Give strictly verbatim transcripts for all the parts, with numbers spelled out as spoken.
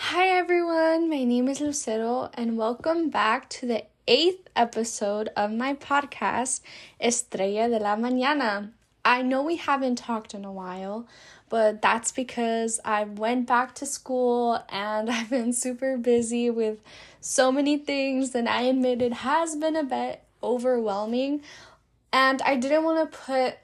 Hi everyone, my name is Lucero and welcome back to the eighth episode of my podcast, Estrella de la Mañana. I know we haven't talked in a while, but that's because I went back to school and I've been super busy with so many things that I admit it has been a bit overwhelming. And I didn't want to put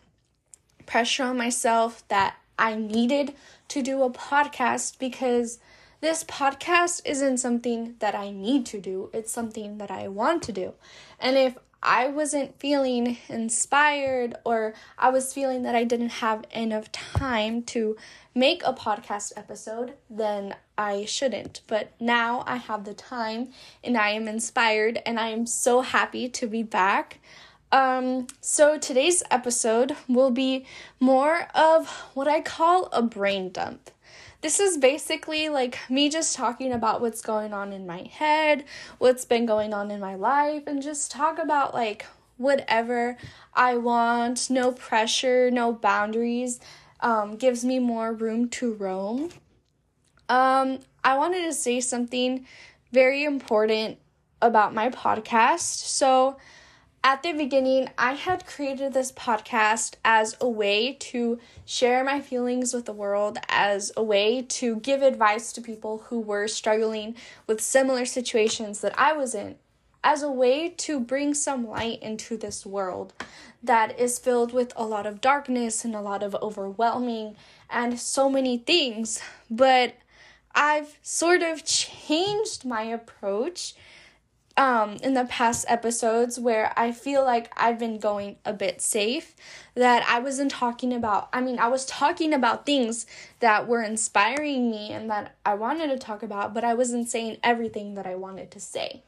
pressure on myself that I needed to do a podcast because this podcast isn't something that I need to do. It's something that I want to do. And if I wasn't feeling inspired or I was feeling that I didn't have enough time to make a podcast episode, then I shouldn't. But now I have the time and I am inspired and I am so happy to be back. Um, so today's episode will be more of what I call a brain dump. This is basically like me just talking about what's going on in my head, what's been going on in my life, and just talk about like whatever I want, no pressure, no boundaries, um, gives me more room to roam. Um, I wanted to say something very important about my podcast. So at the beginning, I had created this podcast as a way to share my feelings with the world, as a way to give advice to people who were struggling with similar situations that I was in, as a way to bring some light into this world that is filled with a lot of darkness and a lot of overwhelming and so many things. But I've sort of changed my approach Um, in the past episodes where I feel like I've been going a bit safe, that I wasn't talking about, I mean, I was talking about things that were inspiring me and that I wanted to talk about, but I wasn't saying everything that I wanted to say.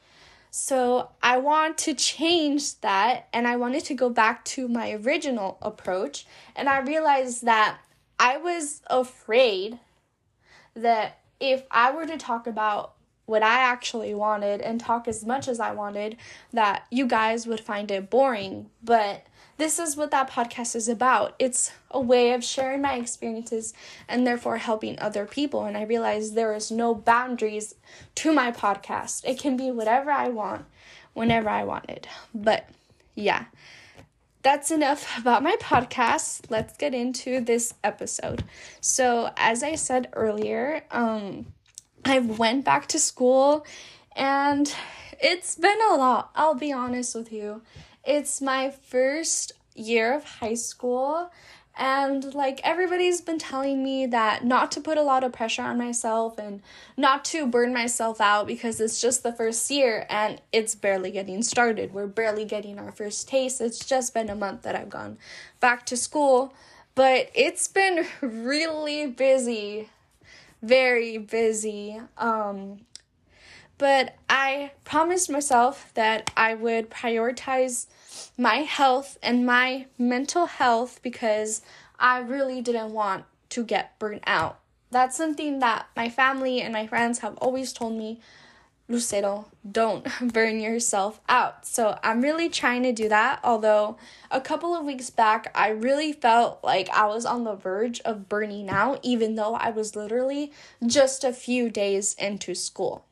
So I want to change that, and I wanted to go back to my original approach, and I realized that I was afraid that if I were to talk about what I actually wanted and talk as much as I wanted, that you guys would find it boring. But this is what that podcast is about. It's a way of sharing my experiences and therefore helping other people. And I realized there is no boundaries to my podcast. It can be whatever I want, whenever I wanted. But yeah, that's enough about my podcast. Let's get into this episode. So as I said earlier, um, I went back to school and it's been a lot. I'll be honest with you. It's my first year of high school, and like everybody's been telling me that not to put a lot of pressure on myself and not to burn myself out because it's just the first year and it's barely getting started. We're barely getting our first taste. It's just been a month that I've gone back to school, but it's been really busy. Very busy, um, but I promised myself that I would prioritize my health and my mental health because I really didn't want to get burnt out. That's something that my family and my friends have always told me, Lucero, don't burn yourself out. So I'm really trying to do that, although a couple of weeks back, I really felt like I was on the verge of burning out, even though I was literally just a few days into school.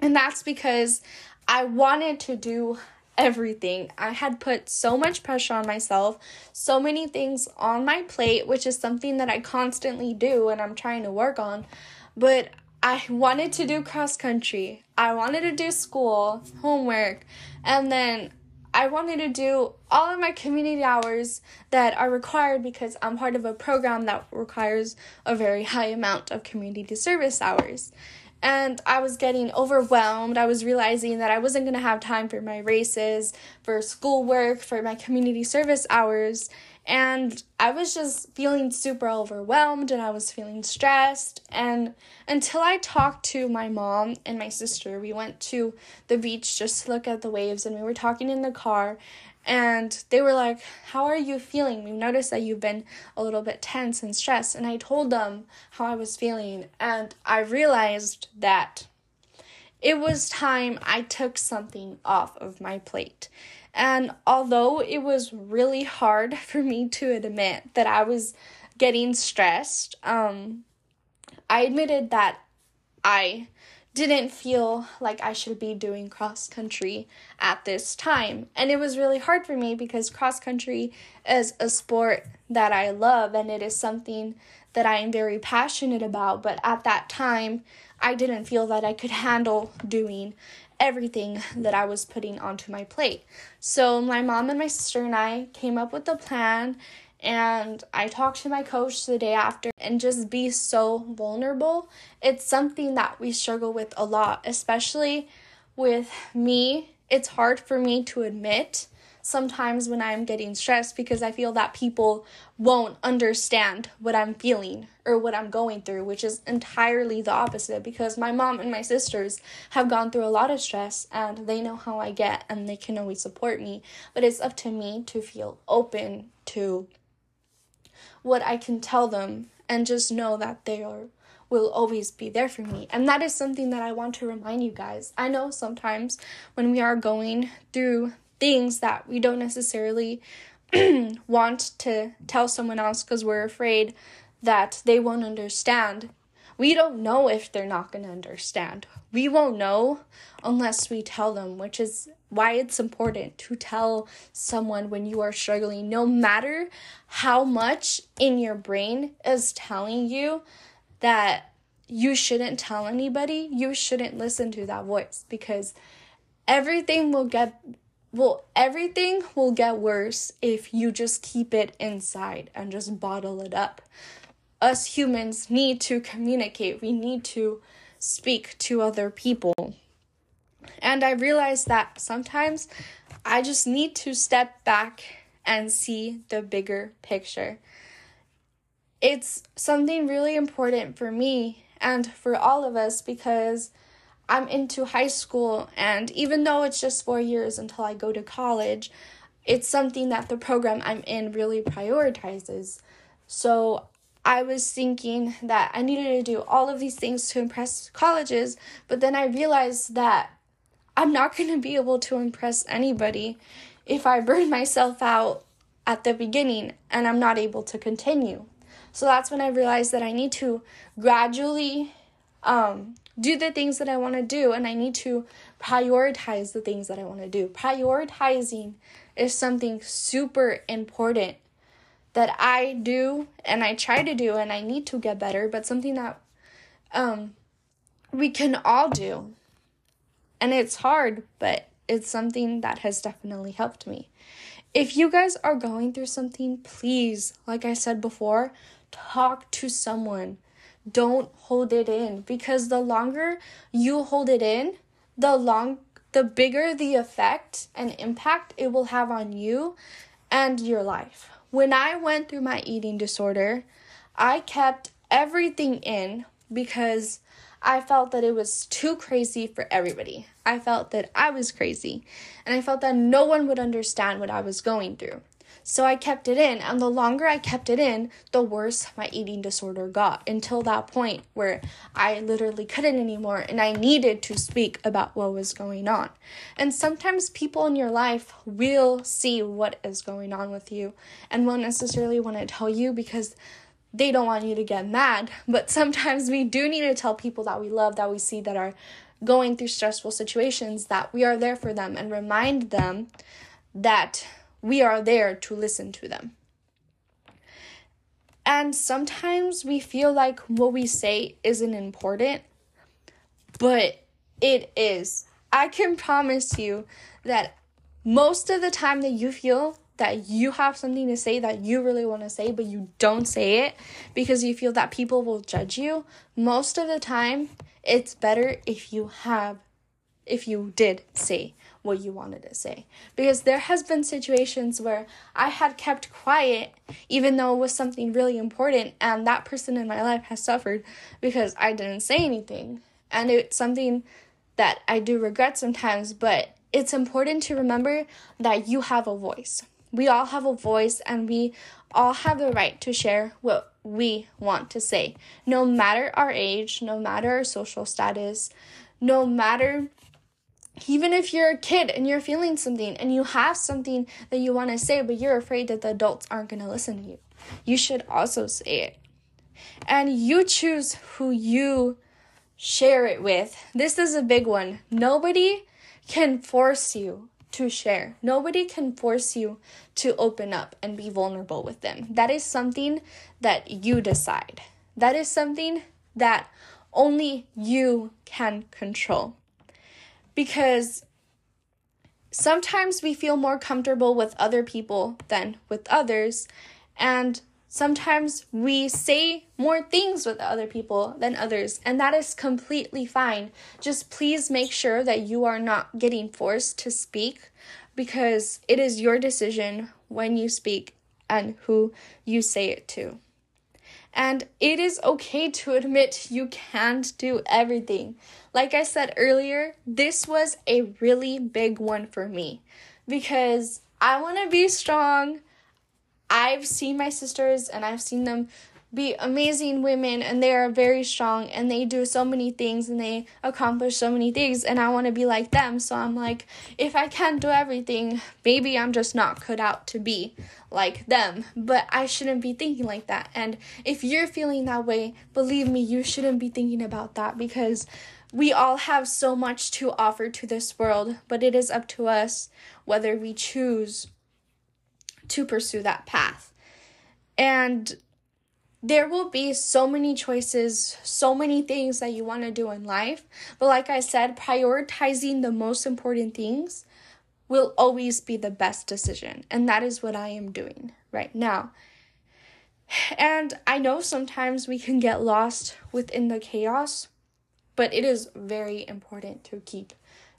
And that's because I wanted to do everything. I had put so much pressure on myself, so many things on my plate, which is something that I constantly do and I'm trying to work on, but I wanted to do cross country, I wanted to do school, homework, and then I wanted to do all of my community hours that are required because I'm part of a program that requires a very high amount of community service hours. And I was getting overwhelmed. I was realizing that I wasn't going to have time for my races, for schoolwork, for my community service hours. And I was just feeling super overwhelmed and I was feeling stressed. And until I talked to my mom and my sister, we went to the beach just to look at the waves and we were talking in the car. And they were like, how are you feeling? We've noticed that you've been a little bit tense and stressed. And I told them how I was feeling. And I realized that it was time I took something off of my plate. And although it was really hard for me to admit that I was getting stressed, um, I admitted that I didn't feel like I should be doing cross country at this time. And it was really hard for me because cross country is a sport that I love and it is something that I am very passionate about. But at that time, I didn't feel that I could handle doing everything that I was putting onto my plate. So my mom and my sister and I came up with a plan, and I talked to my coach the day after, and just be so vulnerable. It's something that we struggle with a lot, especially with me. It's hard for me to admit sometimes when I'm getting stressed because I feel that people won't understand what I'm feeling or what I'm going through, which is entirely the opposite, because my mom and my sisters have gone through a lot of stress and they know how I get and they can always support me. But it's up to me to feel open to what I can tell them and just know that they are will always be there for me. And that is something that I want to remind you guys. I know sometimes when we are going through things that we don't necessarily want to tell someone else because we're afraid that they won't understand. We don't know if they're not going to understand. We won't know unless we tell them, which is why it's important to tell someone when you are struggling, no matter how much in your brain is telling you that you shouldn't tell anybody. You shouldn't listen to that voice because everything will get Well, everything will get worse if you just keep it inside and just bottle it up. Us humans need to communicate. We need to speak to other people. And I realized that sometimes I just need to step back and see the bigger picture. It's something really important for me and for all of us because I'm into high school, and even though it's just four years until I go to college, it's something that the program I'm in really prioritizes. So I was thinking that I needed to do all of these things to impress colleges, but then I realized that I'm not going to be able to impress anybody if I burn myself out at the beginning and I'm not able to continue. So that's when I realized that I need to gradually um. do the things that I want to do, and I need to prioritize the things that I want to do. Prioritizing is something super important that I do and I try to do, and I need to get better, but something that um, we can all do. And it's hard, but it's something that has definitely helped me. If you guys are going through something, please, like I said before, talk to someone. Don't hold it in, because the longer you hold it in, the long, the bigger the effect and impact it will have on you and your life. When I went through my eating disorder, I kept everything in because I felt that it was too crazy for everybody. I felt that I was crazy, and I felt that no one would understand what I was going through. So I kept it in, and the longer I kept it in, the worse my eating disorder got, until that point where I literally couldn't anymore and I needed to speak about what was going on. And sometimes people in your life will see what is going on with you and won't necessarily want to tell you because they don't want you to get mad. But sometimes we do need to tell people that we love, that we see, that are going through stressful situations, that we are there for them, and remind them that we are there to listen to them. And sometimes we feel like what we say isn't important, but it is. I can promise you that most of the time that you feel that you have something to say that you really want to say, but you don't say it because you feel that people will judge you, most of the time it's better if you have if you did say what you wanted to say. Because there has been situations where I had kept quiet, even though it was something really important, and that person in my life has suffered because I didn't say anything. And it's something that I do regret sometimes, but it's important to remember that you have a voice. We all have a voice, and we all have the right to share what we want to say, no matter our age, no matter our social status, no matter... Even if you're a kid and you're feeling something and you have something that you want to say, but you're afraid that the adults aren't going to listen to you, you should also say it. And you choose who you share it with. This is a big one. Nobody can force you to share. Nobody can force you to open up and be vulnerable with them. That is something that you decide. That is something that only you can control. Because sometimes we feel more comfortable with other people than with others, and sometimes we say more things with other people than others, and that is completely fine. Just please make sure that you are not getting forced to speak, because it is your decision when you speak and who you say it to. And it is okay to admit you can't do everything. Like I said earlier, this was a really big one for me because I want to be strong. I've seen my sisters and I've seen them be amazing women, and they are very strong and they do so many things and they accomplish so many things, and I want to be like them. So I'm like, if I can't do everything, maybe I'm just not cut out to be like them. But I shouldn't be thinking like that. And if you're feeling that way, believe me, you shouldn't be thinking about that, because we all have so much to offer to this world, but it is up to us whether we choose to pursue that path. And there will be so many choices, so many things that you want to do in life. But like I said, prioritizing the most important things will always be the best decision. And that is what I am doing right now. And I know sometimes we can get lost within the chaos, but it is very important to keep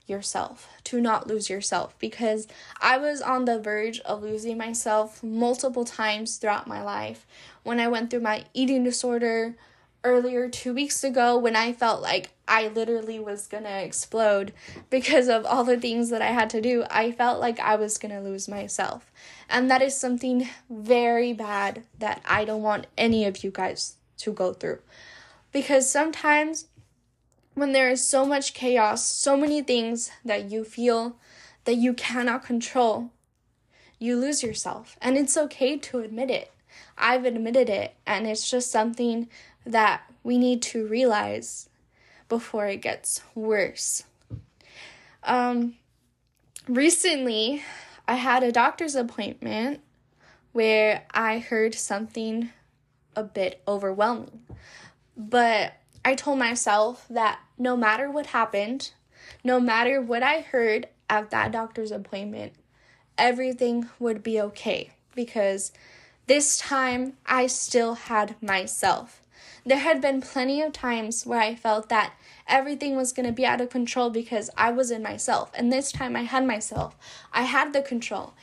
yourself, to not lose yourself, because I was on the verge of losing myself multiple times throughout my life. When I went through my eating disorder earlier two weeks ago, when I felt like I literally was gonna explode because of all the things that I had to do, I felt like I was gonna lose myself. And that is something very bad that I don't want any of you guys to go through, because sometimes when there is so much chaos, so many things that you feel that you cannot control, you lose yourself. And it's okay to admit it. I've admitted it, and it's just something that we need to realize before it gets worse. Um, recently, I had a doctor's appointment where I heard something a bit overwhelming, but I told myself that no matter what happened, no matter what I heard at that doctor's appointment, everything would be okay, because this time I still had myself. There had been plenty of times where I felt that everything was going to be out of control because I was in myself. And this time I had myself. I had the control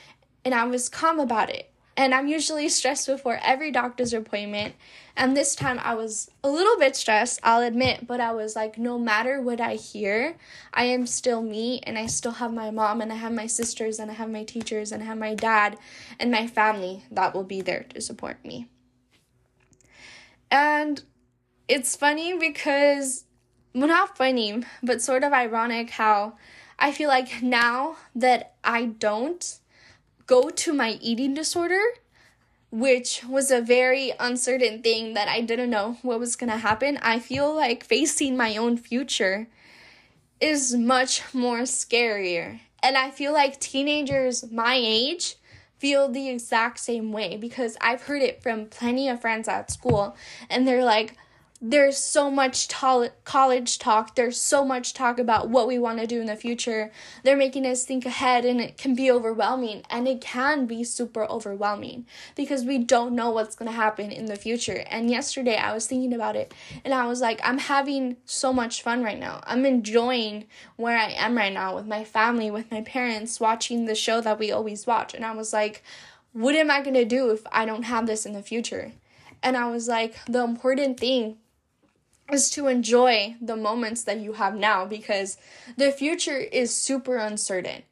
and I was calm about it. And I'm usually stressed before every doctor's appointment. And this time I was a little bit stressed, I'll admit. But I was like, no matter what I hear, I am still me. And I still have my mom. And I have my sisters. And I have my teachers. And I have my dad. And my family that will be there to support me. And it's funny because, well, not funny, but sort of ironic how I feel like now that I don't go to my eating disorder, which was a very uncertain thing that I didn't know what was going to happen, I feel like facing my own future is much more scarier. And I feel like teenagers my age feel the exact same way, because I've heard it from plenty of friends at school, and they're like, there's so much to- college talk. There's so much talk about what we want to do in the future. They're making us think ahead, and it can be overwhelming. And it can be super overwhelming because we don't know what's going to happen in the future. And yesterday I was thinking about it and I was like, I'm having so much fun right now. I'm enjoying where I am right now with my family, with my parents, watching the show that we always watch. And I was like, what am I going to do if I don't have this in the future? And I was like, the important thing is to enjoy the moments that you have now, because the future is super uncertain,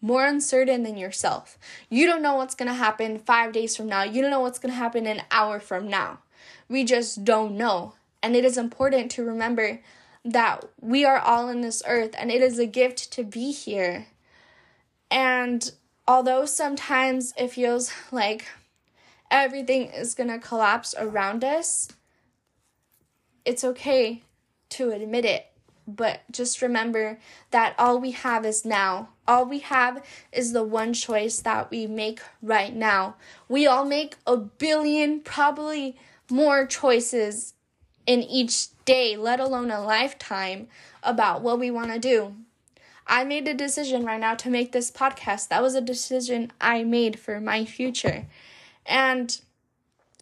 more uncertain than yourself. You don't know what's going to happen five days from now. You don't know what's going to happen an hour from now. We just don't know. And it is important to remember that we are all in this earth and it is a gift to be here. And although sometimes it feels like everything is going to collapse around us, it's okay to admit it. But just remember that all we have is now. All we have is the one choice that we make right now. We all make a billion, probably more choices in each day, let alone a lifetime, about what we want to do. I made a decision right now to make this podcast. That was a decision I made for my future. And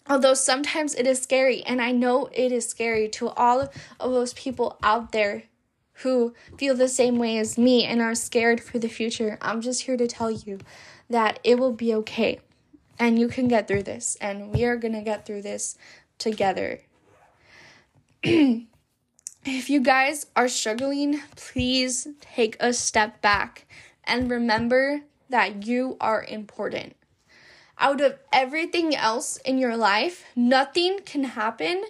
although sometimes it is scary, and I know it is scary to all of those people out there who feel the same way as me and are scared for the future, I'm just here to tell you that it will be okay, and you can get through this, and we are going to get through this together. If you guys are struggling, please take a step back and remember that you are important. Out of everything else in your life, nothing can happen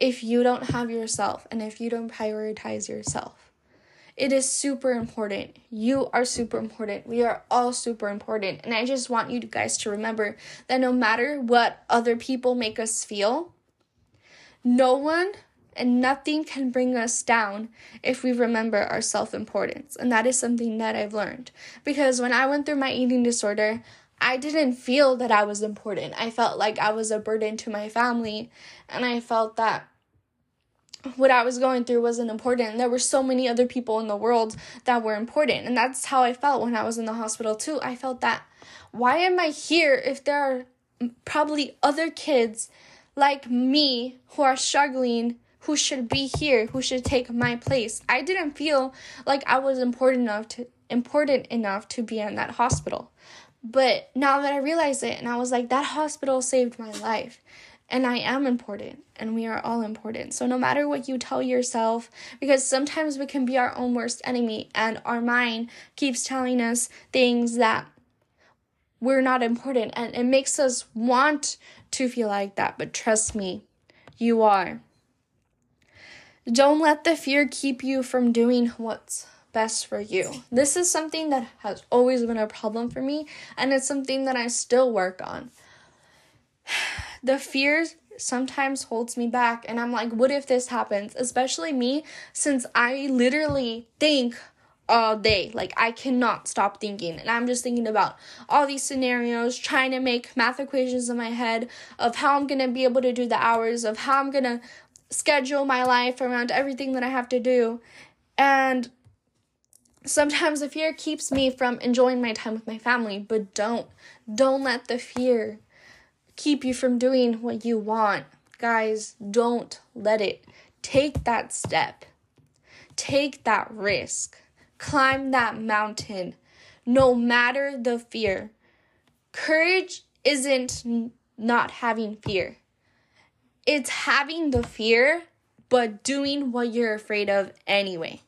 if you don't have yourself and if you don't prioritize yourself. It is super important. You are super important. We are all super important. And I just want you guys to remember that no matter what other people make us feel, no one and nothing can bring us down if we remember our self-importance. And that is something that I've learned. Because when I went through my eating disorder, I didn't feel that I was important. I felt like I was a burden to my family, and I felt that what I was going through wasn't important. There were so many other people in the world that were important, and that's how I felt when I was in the hospital too. I felt that, why am I here if there are probably other kids like me who are struggling, who should be here, who should take my place? I didn't feel like I was important enough to, important enough to be in that hospital. But now that I realized it, and I was like, that hospital saved my life, and I am important, and we are all important. So no matter what you tell yourself, because sometimes we can be our own worst enemy, and our mind keeps telling us things that we're not important, and it makes us want to feel like that. But trust me, you are. Don't let the fear keep you from doing what's best for you. This is something that has always been a problem for me, and it's something that I still work on. The fear sometimes holds me back, and I'm like, what if this happens? Especially me, since I literally think all day. Like, I cannot stop thinking, and I'm just thinking about all these scenarios, trying to make math equations in my head of how I'm gonna be able to do the hours, of how I'm gonna schedule my life around everything that I have to do. And sometimes the fear keeps me from enjoying my time with my family, but don't, don't let the fear keep you from doing what you want. Guys, don't let it. Take that step. Take that risk. Climb that mountain, no matter the fear. Courage isn't not having fear. It's having the fear, but doing what you're afraid of anyway.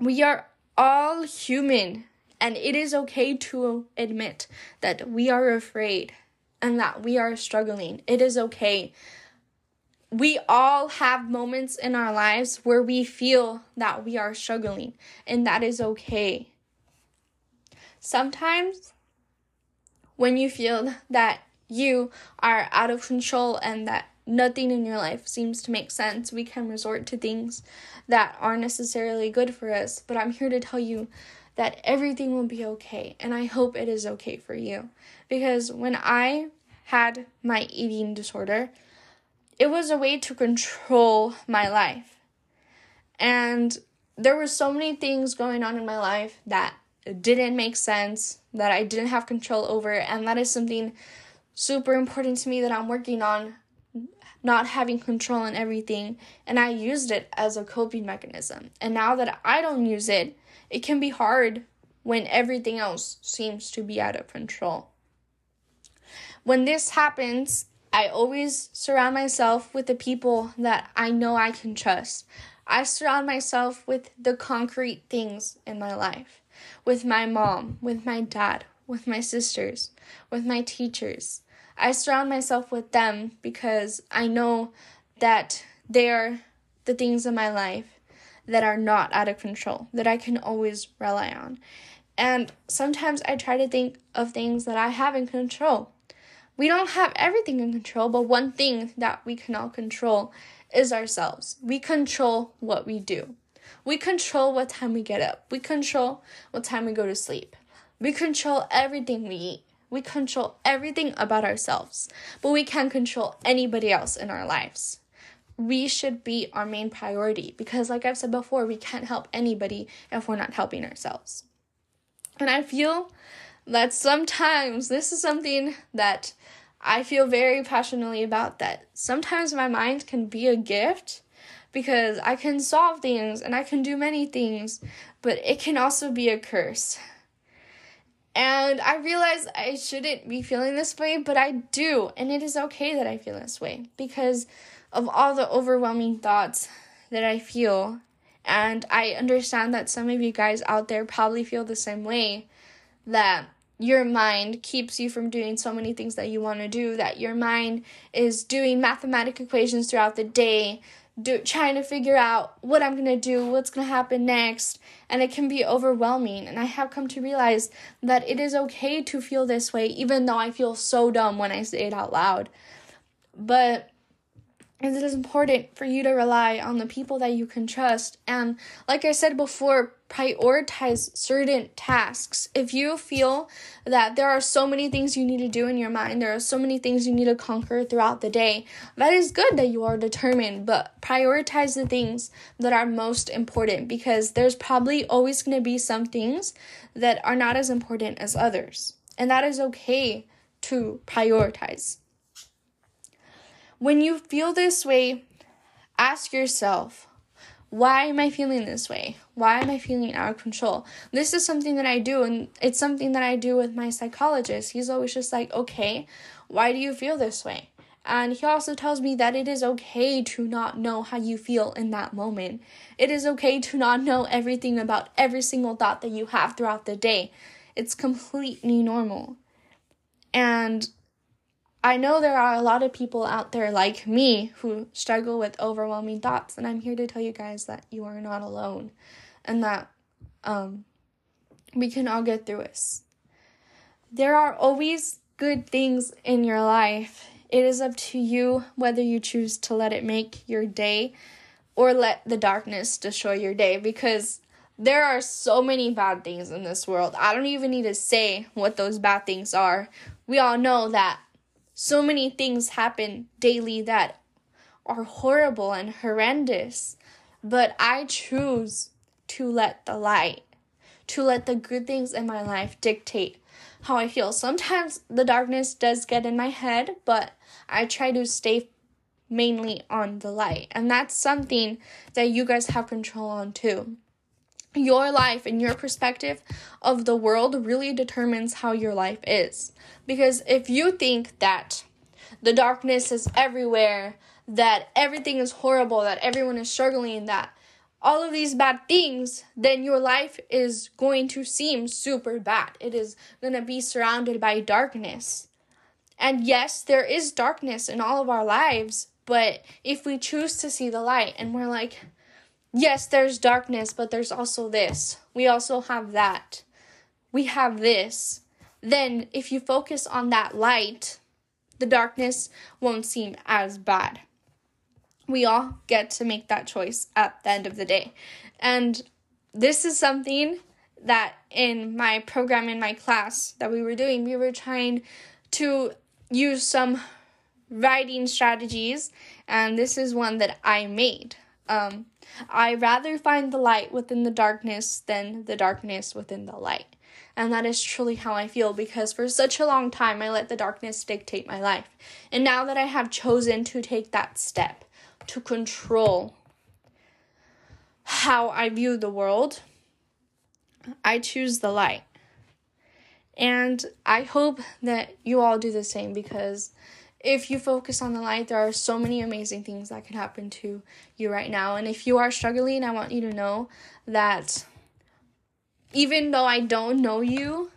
We are all human, and it is okay to admit that we are afraid and that we are struggling. It is okay. We all have moments in our lives where we feel that we are struggling, and that is okay. Sometimes when you feel that you are out of control and that nothing in your life seems to make sense, we can resort to things that aren't necessarily good for us. But I'm here to tell you that everything will be okay. And I hope it is okay for you. Because when I had my eating disorder, it was a way to control my life. And there were so many things going on in my life that didn't make sense, that I didn't have control over. And that is something super important to me that I'm working on. Not having control in everything, and I used it as a coping mechanism. And now that I don't use it, it can be hard when everything else seems to be out of control. When this happens, I always surround myself with the people that I know I can trust. I surround myself with the concrete things in my life, with my mom, with my dad, with my sisters, with my teachers. I surround myself with them because I know that they are the things in my life that are not out of control, that I can always rely on. And sometimes I try to think of things that I have in control. We don't have everything in control, but one thing that we can all control is ourselves. We control what we do. We control what time we get up. We control what time we go to sleep. We control everything we eat. We control everything about ourselves, but we can't control anybody else in our lives. We should be our main priority because, like I've said before, we can't help anybody if we're not helping ourselves. And I feel that sometimes this is something that I feel very passionately about, that sometimes my mind can be a gift because I can solve things and I can do many things, but it can also be a curse. And I realize I shouldn't be feeling this way, but I do. And it is okay that I feel this way because of all the overwhelming thoughts that I feel. And I understand that some of you guys out there probably feel the same way, that your mind keeps you from doing so many things that you want to do, that your mind is doing mathematical equations throughout the day, do, trying to figure out what I'm going to do, what's going to happen next, and it can be overwhelming. And I have come to realize that it is okay to feel this way, even though I feel so dumb when I say it out loud. But it is important for you to rely on the people that you can trust. And like I said before, prioritize certain tasks. If you feel that there are so many things you need to do in your mind, there are so many things you need to conquer throughout the day, that is good that you are determined, but prioritize the things that are most important because there's probably always going to be some things that are not as important as others. And that is okay to prioritize. When you feel this way, ask yourself, why am I feeling this way? Why am I feeling out of control? This is something that I do, and it's something that I do with my psychologist. He's always just like, okay, why do you feel this way? And he also tells me that it is okay to not know how you feel in that moment. It is okay to not know everything about every single thought that you have throughout the day. It's completely normal. And I know there are a lot of people out there like me who struggle with overwhelming thoughts, and I'm here to tell you guys that you are not alone and that um, we can all get through this. There are always good things in your life. It is up to you whether you choose to let it make your day or let the darkness destroy your day, because there are so many bad things in this world. I don't even need to say what those bad things are. We all know that. So many things happen daily that are horrible and horrendous, but I choose to let the light, to let the good things in my life dictate how I feel. Sometimes the darkness does get in my head, but I try to stay mainly on the light, and that's something that you guys have control on too. Your life and your perspective of the world really determines how your life is. Because if you think that the darkness is everywhere, that everything is horrible, that everyone is struggling, that all of these bad things, then your life is going to seem super bad. It is going to be surrounded by darkness. And yes, there is darkness in all of our lives, but if we choose to see the light and we're like, yes, there's darkness, but there's also this. We also have that. We have this. Then if you focus on that light, the darkness won't seem as bad. We all get to make that choice at the end of the day. And this is something that in my program, in my class that we were doing, we were trying to use some writing strategies. And this is one that I made. Um, I rather find the light within the darkness than the darkness within the light. And that is truly how I feel, because for such a long time, I let the darkness dictate my life. And now that I have chosen to take that step to control how I view the world, I choose the light. And I hope that you all do the same, because if you focus on the light, there are so many amazing things that can happen to you right now. And if you are struggling, I want you to know that even though I don't know you,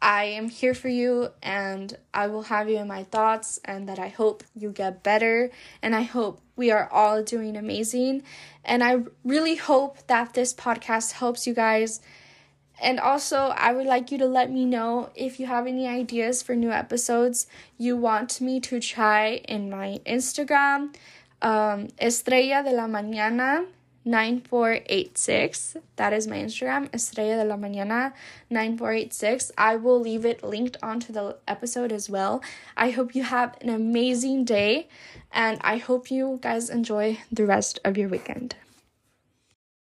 I am here for you and I will have you in my thoughts, and that I hope you get better. And I hope we are all doing amazing. And I really hope that this podcast helps you guys. And also, I would like you to let me know if you have any ideas for new episodes you want me to try in my Instagram. um, Estrella de la Mañana nine four eight six. That is my Instagram, Estrella de la Mañana nine four eight six. I will leave it linked onto the episode as well. I hope you have an amazing day, and I hope you guys enjoy the rest of your weekend.